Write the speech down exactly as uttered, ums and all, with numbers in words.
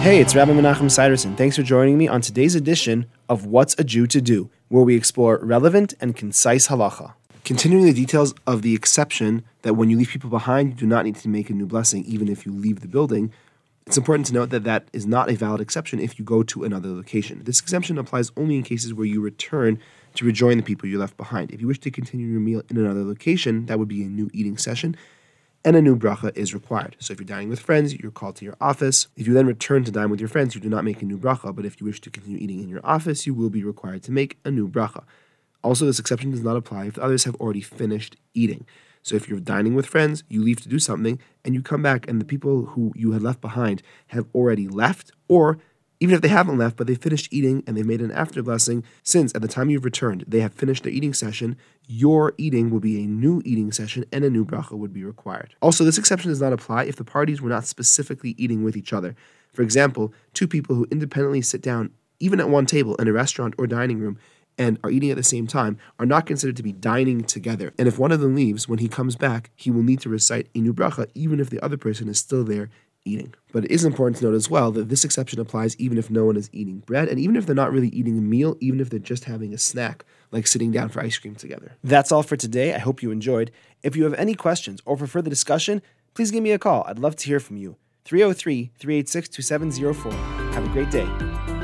Hey, it's Rabbi Menachem Sidersen. Thanks for joining me on today's edition of What's a Jew to Do, where we explore relevant and concise halacha. Continuing the details of the exception that when you leave people behind, you do not need to make a new blessing even if you leave the building, it's important to note that that is not a valid exception if you go to another location. This exemption applies only in cases where you return to rejoin the people you left behind. If you wish to continue your meal in another location, that would be a new eating session, and a new bracha is required. So if you're dining with friends, you're called to your office. If you then return to dine with your friends, you do not make a new bracha, but if you wish to continue eating in your office, you will be required to make a new bracha. Also, this exception does not apply if the others have already finished eating. So if you're dining with friends, you leave to do something, and you come back, and the people who you had left behind have already left, or even if they haven't left, but they finished eating and they made an after blessing, since at the time you've returned, they have finished their eating session, your eating will be a new eating session and a new bracha would be required. Also, this exception does not apply if the parties were not specifically eating with each other. For example, two people who independently sit down, even at one table in a restaurant or dining room, and are eating at the same time, are not considered to be dining together. And if one of them leaves, when he comes back, he will need to recite a new bracha, even if the other person is still there eating. But it is important to note as well that this exception applies even if no one is eating bread, and even if they're not really eating a meal, even if they're just having a snack, like sitting down for ice cream together. That's all for today. I hope you enjoyed. If you have any questions or for further discussion, please give me a call. I'd love to hear from you. three oh three, three eight six, two seven oh four. Have a great day.